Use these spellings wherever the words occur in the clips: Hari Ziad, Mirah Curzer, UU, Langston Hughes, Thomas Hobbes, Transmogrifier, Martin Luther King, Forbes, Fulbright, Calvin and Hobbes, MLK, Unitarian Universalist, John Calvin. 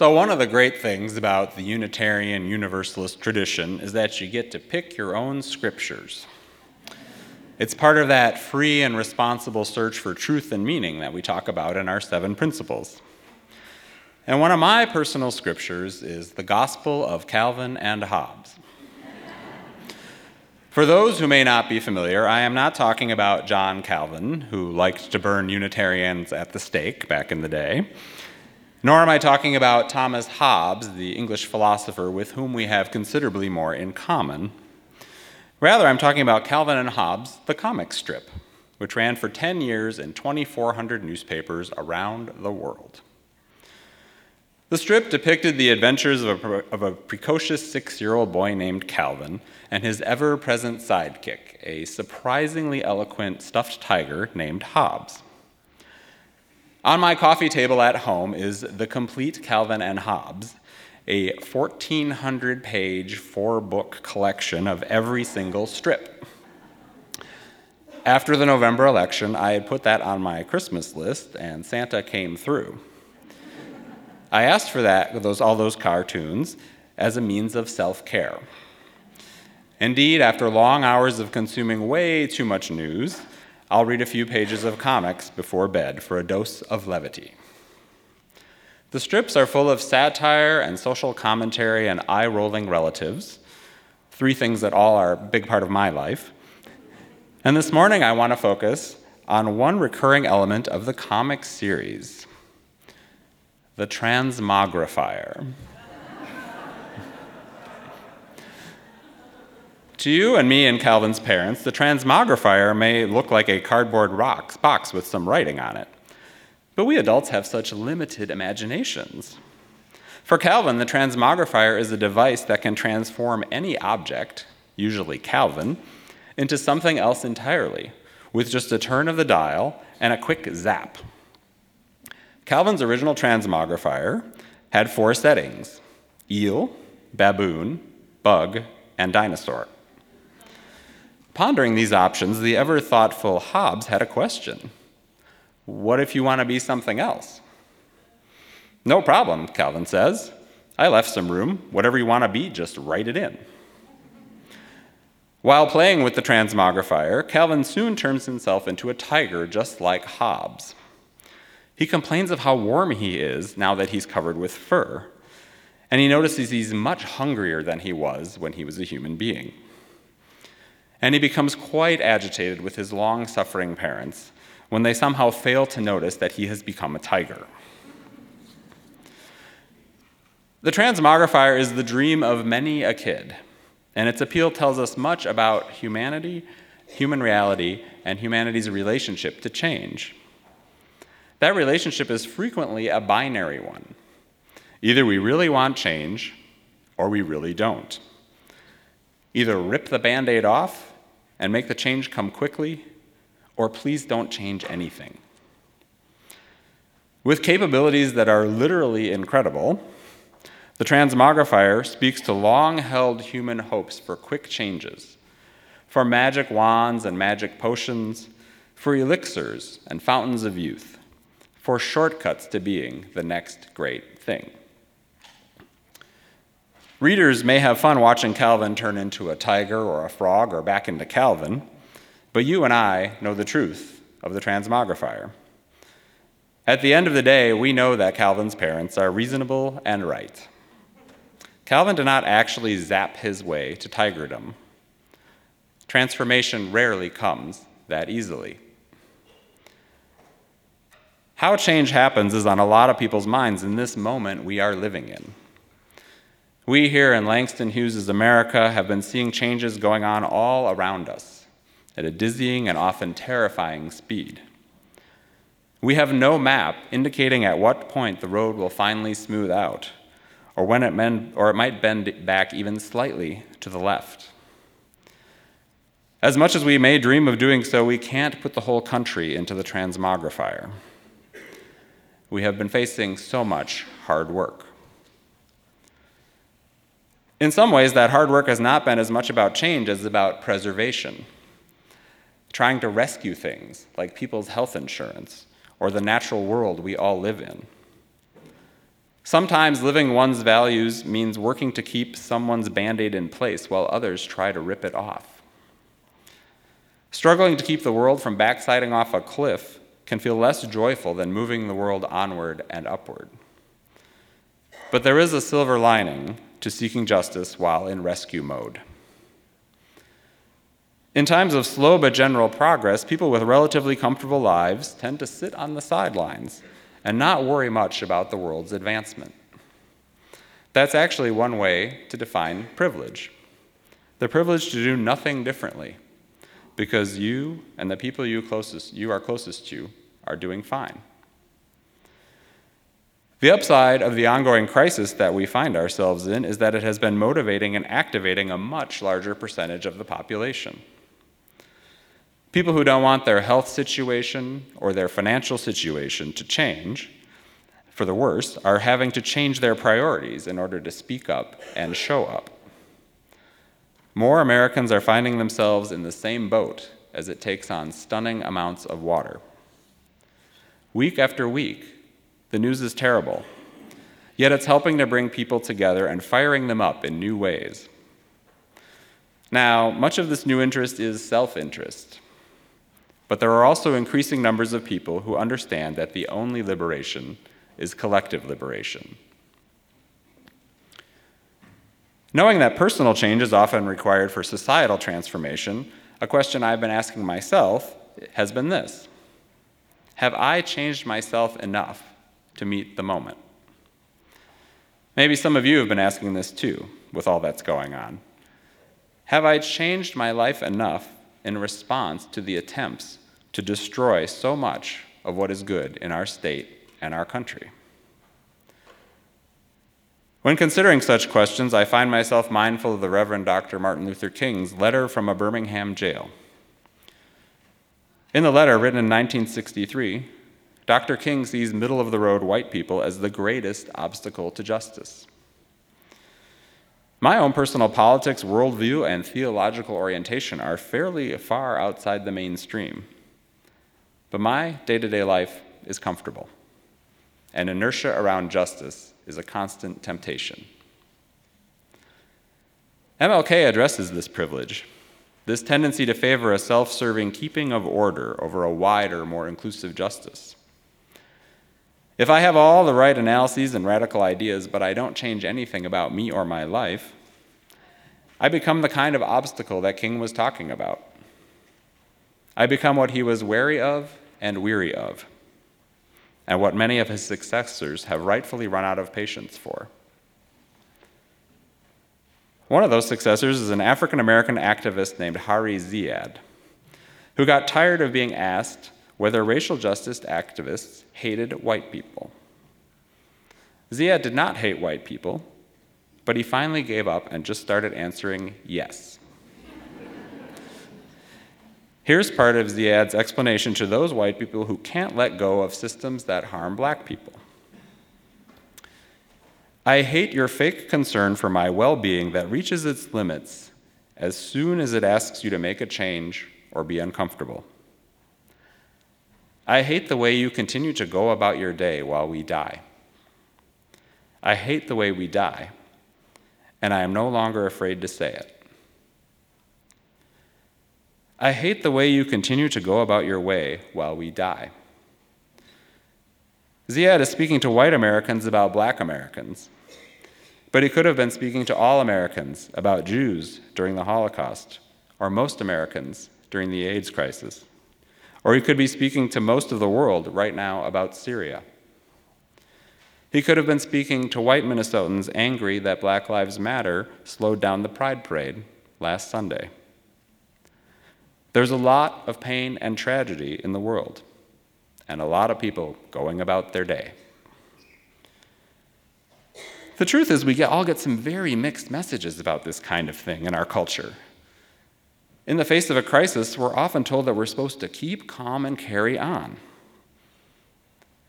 So one of the great things about the Unitarian Universalist tradition is that you get to pick your own scriptures. It's part of that free and responsible search for truth and meaning that we talk about in our 7 principles. And one of my personal scriptures is the Gospel of Calvin and Hobbes. For those who may not be familiar, I am not talking about John Calvin, who liked to burn Unitarians at the stake back in the day, nor am I talking about Thomas Hobbes, the English philosopher with whom we have considerably more in common. Rather, I'm talking about Calvin and Hobbes, the comic strip, which ran for 10 years in 2,400 newspapers around the world. The strip depicted the adventures of a precocious 6-year-old boy named Calvin and his ever-present sidekick, a surprisingly eloquent stuffed tiger named Hobbes. On my coffee table at home is The Complete Calvin and Hobbes, a 1,400-page, 4-book collection of every single strip. After the November election, I had put that on my Christmas list, and Santa came through. I asked for all those cartoons as a means of self-care. Indeed, after long hours of consuming way too much news, I'll read a few pages of comics before bed for a dose of levity. The strips are full of satire and social commentary and eye-rolling relatives, 3 things that all are a big part of my life. And this morning I want to focus on one recurring element of the comic series, the Transmogrifier. To you and me and Calvin's parents, the Transmogrifier may look like a cardboard box with some writing on it. But we adults have such limited imaginations. For Calvin, the Transmogrifier is a device that can transform any object, usually Calvin, into something else entirely, with just a turn of the dial and a quick zap. Calvin's original transmogrifier had 4 settings: eel, baboon, bug, and dinosaur. Pondering these options, the ever-thoughtful Hobbes had a question. What if you want to be something else? No problem, Calvin says. I left some room. Whatever you want to be, just write it in. While playing with the transmogrifier, Calvin soon turns himself into a tiger just like Hobbes. He complains of how warm he is now that he's covered with fur, and he notices he's much hungrier than he was when he was a human being. And he becomes quite agitated with his long-suffering parents when they somehow fail to notice that he has become a tiger. The transmogrifier is the dream of many a kid, and its appeal tells us much about humanity, human reality, and humanity's relationship to change. That relationship is frequently a binary one. Either we really want change, or we really don't. Either rip the Band-Aid off and make the change come quickly, or please don't change anything. With capabilities that are literally incredible, the transmogrifier speaks to long-held human hopes for quick changes, for magic wands and magic potions, for elixirs and fountains of youth, for shortcuts to being the next great thing. Readers may have fun watching Calvin turn into a tiger or a frog or back into Calvin, but you and I know the truth of the transmogrifier. At the end of the day, we know that Calvin's parents are reasonable and right. Calvin did not actually zap his way to tigerdom. Transformation rarely comes that easily. How change happens is on a lot of people's minds in this moment we are living in. We here in Langston Hughes' America have been seeing changes going on all around us at a dizzying and often terrifying speed. We have no map indicating at what point the road will finally smooth out, or when it might bend back even slightly to the left. As much as we may dream of doing so, we can't put the whole country into the transmogrifier. We have been facing so much hard work. In some ways, that hard work has not been as much about change as about preservation, trying to rescue things like people's health insurance or the natural world we all live in. Sometimes living one's values means working to keep someone's Band-Aid in place while others try to rip it off. Struggling to keep the world from backsliding off a cliff can feel less joyful than moving the world onward and upward. But there is a silver lining to seeking justice while in rescue mode. In times of slow but general progress, people with relatively comfortable lives tend to sit on the sidelines and not worry much about the world's advancement. That's actually one way to define privilege. The privilege to do nothing differently because you and the people you are closest to are doing fine. The upside of the ongoing crisis that we find ourselves in is that it has been motivating and activating a much larger percentage of the population. People who don't want their health situation or their financial situation to change for the worse are having to change their priorities in order to speak up and show up. More Americans are finding themselves in the same boat as it takes on stunning amounts of water. Week after week, the news is terrible, yet it's helping to bring people together and firing them up in new ways. Now, much of this new interest is self-interest, but there are also increasing numbers of people who understand that the only liberation is collective liberation. Knowing that personal change is often required for societal transformation, a question I've been asking myself has been this: have I changed myself enough to meet the moment? Maybe some of you have been asking this too, with all that's going on. Have I changed my life enough in response to the attempts to destroy so much of what is good in our state and our country? When considering such questions, I find myself mindful of the Reverend Dr. Martin Luther King's letter from a Birmingham jail. In the letter written in 1963, Dr. King sees middle-of-the-road white people as the greatest obstacle to justice. My own personal politics, worldview, and theological orientation are fairly far outside the mainstream, but my day-to-day life is comfortable, and inertia around justice is a constant temptation. MLK addresses this privilege, this tendency to favor a self-serving keeping of order over a wider, more inclusive justice. If I have all the right analyses and radical ideas, but I don't change anything about me or my life, I become the kind of obstacle that King was talking about. I become what he was wary of and weary of, and what many of his successors have rightfully run out of patience for. One of those successors is an African-American activist named Hari Ziad, who got tired of being asked whether racial justice activists hated white people. Ziad did not hate white people, but he finally gave up and just started answering yes. Here's part of Ziad's explanation to those white people who can't let go of systems that harm black people. I hate your fake concern for my well-being that reaches its limits as soon as it asks you to make a change or be uncomfortable. I hate the way you continue to go about your day while we die. I hate the way we die, and I am no longer afraid to say it. I hate the way you continue to go about your way while we die. Ziad is speaking to white Americans about black Americans, but he could have been speaking to all Americans about Jews during the Holocaust, or most Americans during the AIDS crisis. Or he could be speaking to most of the world right now about Syria. He could have been speaking to white Minnesotans angry that Black Lives Matter slowed down the Pride Parade last Sunday. There's a lot of pain and tragedy in the world, and a lot of people going about their day. The truth is we all get some very mixed messages about this kind of thing in our culture. In the face of a crisis, we're often told that we're supposed to keep calm and carry on.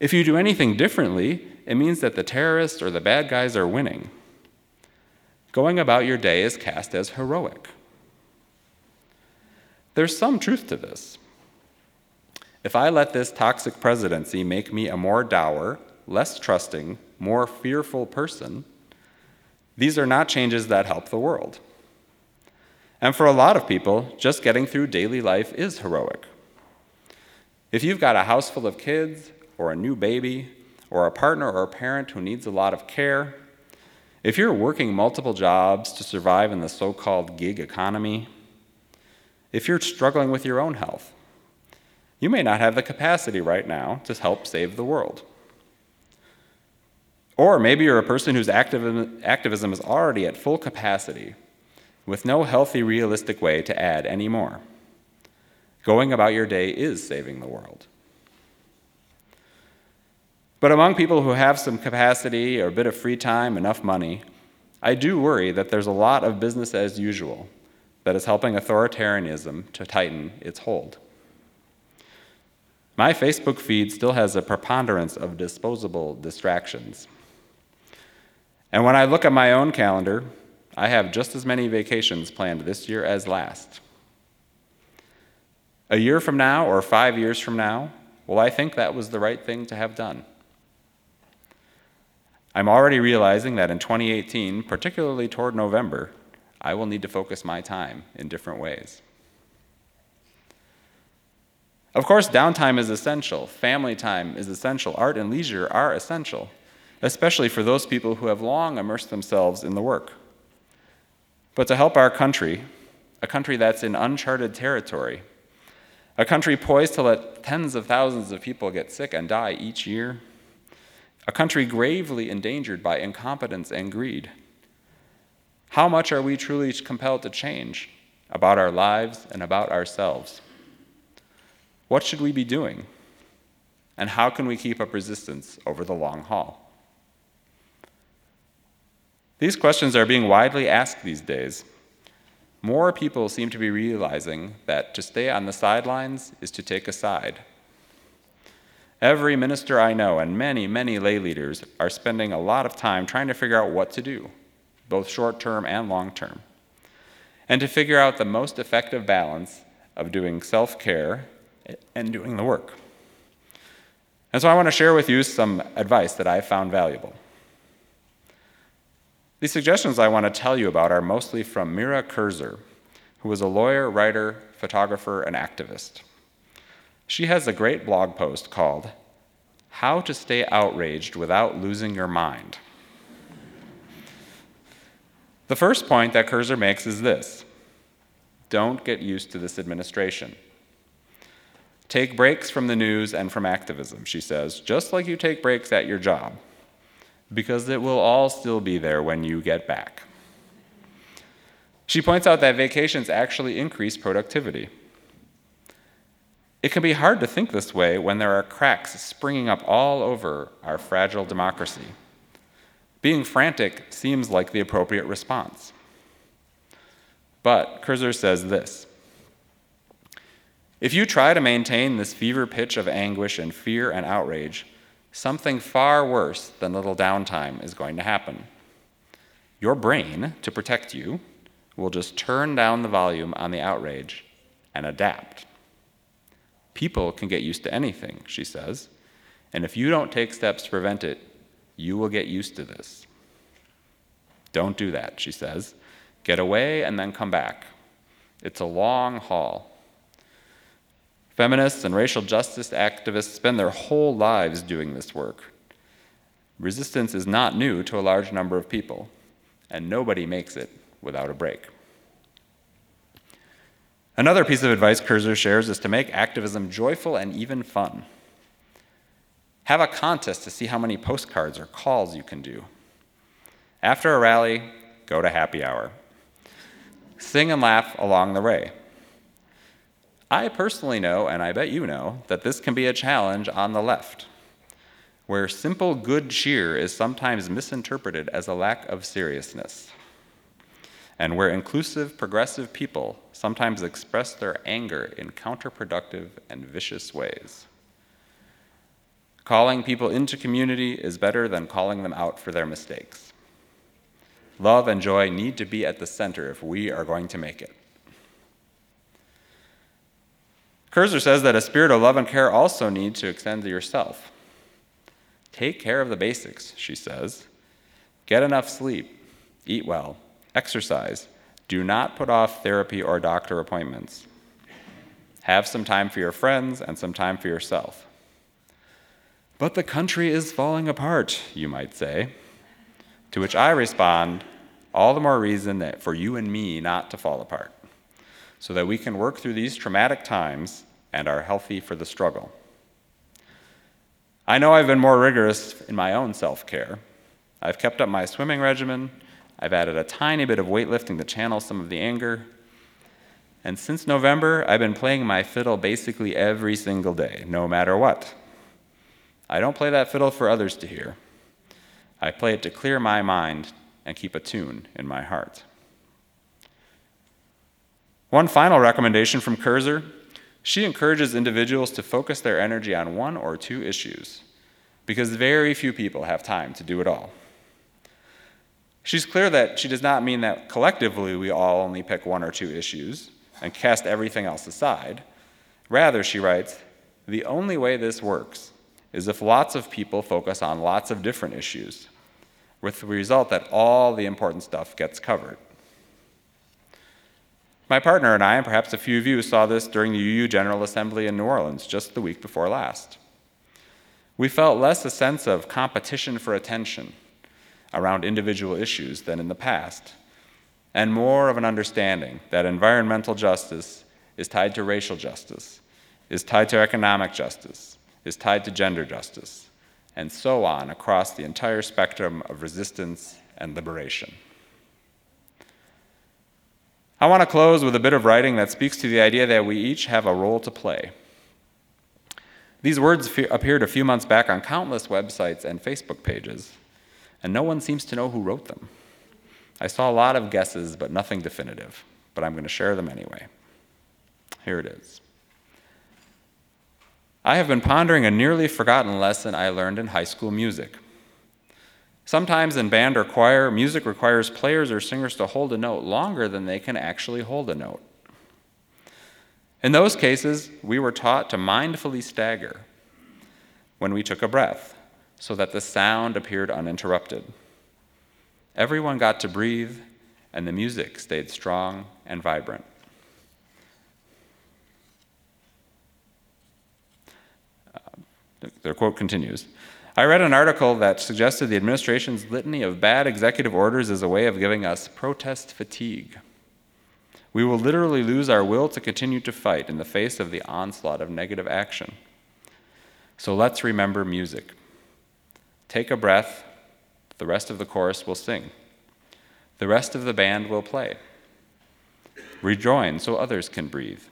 If you do anything differently, it means that the terrorists or the bad guys are winning. Going about your day is cast as heroic. There's some truth to this. If I let this toxic presidency make me a more dour, less trusting, more fearful person, these are not changes that help the world. And for a lot of people, just getting through daily life is heroic. If you've got a house full of kids, or a new baby, or a partner or a parent who needs a lot of care, if you're working multiple jobs to survive in the so-called gig economy, if you're struggling with your own health, you may not have the capacity right now to help save the world. Or maybe you're a person whose activism is already at full capacity, with no healthy, realistic way to add any more. Going about your day is saving the world. But among people who have some capacity or a bit of free time, enough money, I do worry that there's a lot of business as usual that is helping authoritarianism to tighten its hold. My Facebook feed still has a preponderance of disposable distractions. And when I look at my own calendar, I have just as many vacations planned this year as last. A year from now or 5 years from now, will I think that was the right thing to have done? I'm already realizing that in 2018, particularly toward November, I will need to focus my time in different ways. Of course, downtime is essential, family time is essential, art and leisure are essential, especially for those people who have long immersed themselves in the work. But to help our country, a country that's in uncharted territory, a country poised to let tens of thousands of people get sick and die each year, a country gravely endangered by incompetence and greed, how much are we truly compelled to change about our lives and about ourselves? What should we be doing? And how can we keep up resistance over the long haul? These questions are being widely asked these days. More people seem to be realizing that to stay on the sidelines is to take a side. Every minister I know and many, many lay leaders are spending a lot of time trying to figure out what to do, both short-term and long-term, and to figure out the most effective balance of doing self-care and doing the work. And so I want to share with you some advice that I found valuable. The suggestions I want to tell you about are mostly from Mirah Curzer, who is a lawyer, writer, photographer, and activist. She has a great blog post called How to Stay Outraged Without Losing Your Mind. The first point that Curzer makes is this: don't get used to this administration. Take breaks from the news and from activism, she says, just like you take breaks at your job, because it will all still be there when you get back. She points out that vacations actually increase productivity. It can be hard to think this way when there are cracks springing up all over our fragile democracy. Being frantic seems like the appropriate response. But Curzer says this: if you try to maintain this fever pitch of anguish and fear and outrage, something far worse than little downtime is going to happen. Your brain, to protect you, will just turn down the volume on the outrage and adapt. People can get used to anything, she says, and if you don't take steps to prevent it, you will get used to this. Don't do that, she says. Get away and then come back. It's a long haul. Feminists and racial justice activists spend their whole lives doing this work. Resistance is not new to a large number of people, and nobody makes it without a break. Another piece of advice Curzer shares is to make activism joyful and even fun. Have a contest to see how many postcards or calls you can do. After a rally, go to happy hour. Sing and laugh along the way. I personally know, and I bet you know, that this can be a challenge on the left, where simple good cheer is sometimes misinterpreted as a lack of seriousness, and where inclusive, progressive people sometimes express their anger in counterproductive and vicious ways. Calling people into community is better than calling them out for their mistakes. Love and joy need to be at the center if we are going to make it. Curzer says that a spirit of love and care also needs to extend to yourself. Take care of the basics, she says. Get enough sleep, eat well, exercise, do not put off therapy or doctor appointments. Have some time for your friends and some time for yourself. But the country is falling apart, you might say. To which I respond, all the more reason that for you and me not to fall apart, so that we can work through these traumatic times and are healthy for the struggle. I know I've been more rigorous in my own self-care. I've kept up my swimming regimen. I've added a tiny bit of weightlifting to channel some of the anger. And since November, I've been playing my fiddle basically every single day, no matter what. I don't play that fiddle for others to hear. I play it to clear my mind and keep a tune in my heart. One final recommendation from Curzer. She encourages individuals to focus their energy on one or two issues, because very few people have time to do it all. She's clear that she does not mean that collectively we all only pick one or two issues and cast everything else aside. Rather, she writes, the only way this works is if lots of people focus on lots of different issues, with the result that all the important stuff gets covered. My partner and I, and perhaps a few of you, saw this during the UU General Assembly in New Orleans just the week before last. We felt less a sense of competition for attention around individual issues than in the past, and more of an understanding that environmental justice is tied to racial justice, is tied to economic justice, is tied to gender justice, and so on across the entire spectrum of resistance and liberation. I want to close with a bit of writing that speaks to the idea that we each have a role to play. These words appeared a few months back on countless websites and Facebook pages, and no one seems to know who wrote them. I saw a lot of guesses, but nothing definitive, but I'm going to share them anyway. Here it is. I have been pondering a nearly forgotten lesson I learned in high school music. Sometimes in band or choir, music requires players or singers to hold a note longer than they can actually hold a note. In those cases, we were taught to mindfully stagger when we took a breath so that the sound appeared uninterrupted. Everyone got to breathe, and the music stayed strong and vibrant. Their quote continues. I read an article that suggested the administration's litany of bad executive orders is a way of giving us protest fatigue. We will literally lose our will to continue to fight in the face of the onslaught of negative action. So let's remember music. Take a breath. The rest of the chorus will sing. The rest of the band will play. Rejoin so others can breathe.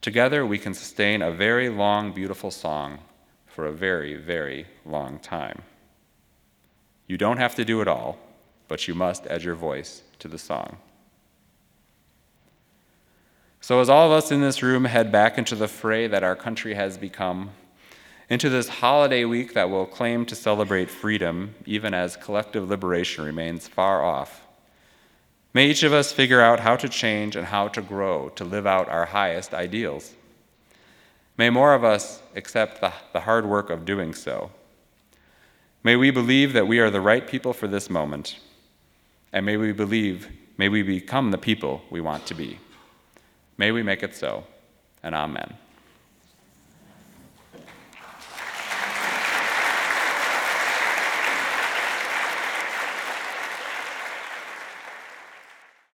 Together we can sustain a very long, beautiful song for a very, very long time. You don't have to do it all, but you must add your voice to the song. So as all of us in this room head back into the fray that our country has become, into this holiday week that will claim to celebrate freedom, even as collective liberation remains far off, may each of us figure out how to change and how to grow to live out our highest ideals. May more of us accept the hard work of doing so. May we believe that we are the right people for this moment, and may we become the people we want to be. May we make it so, and amen.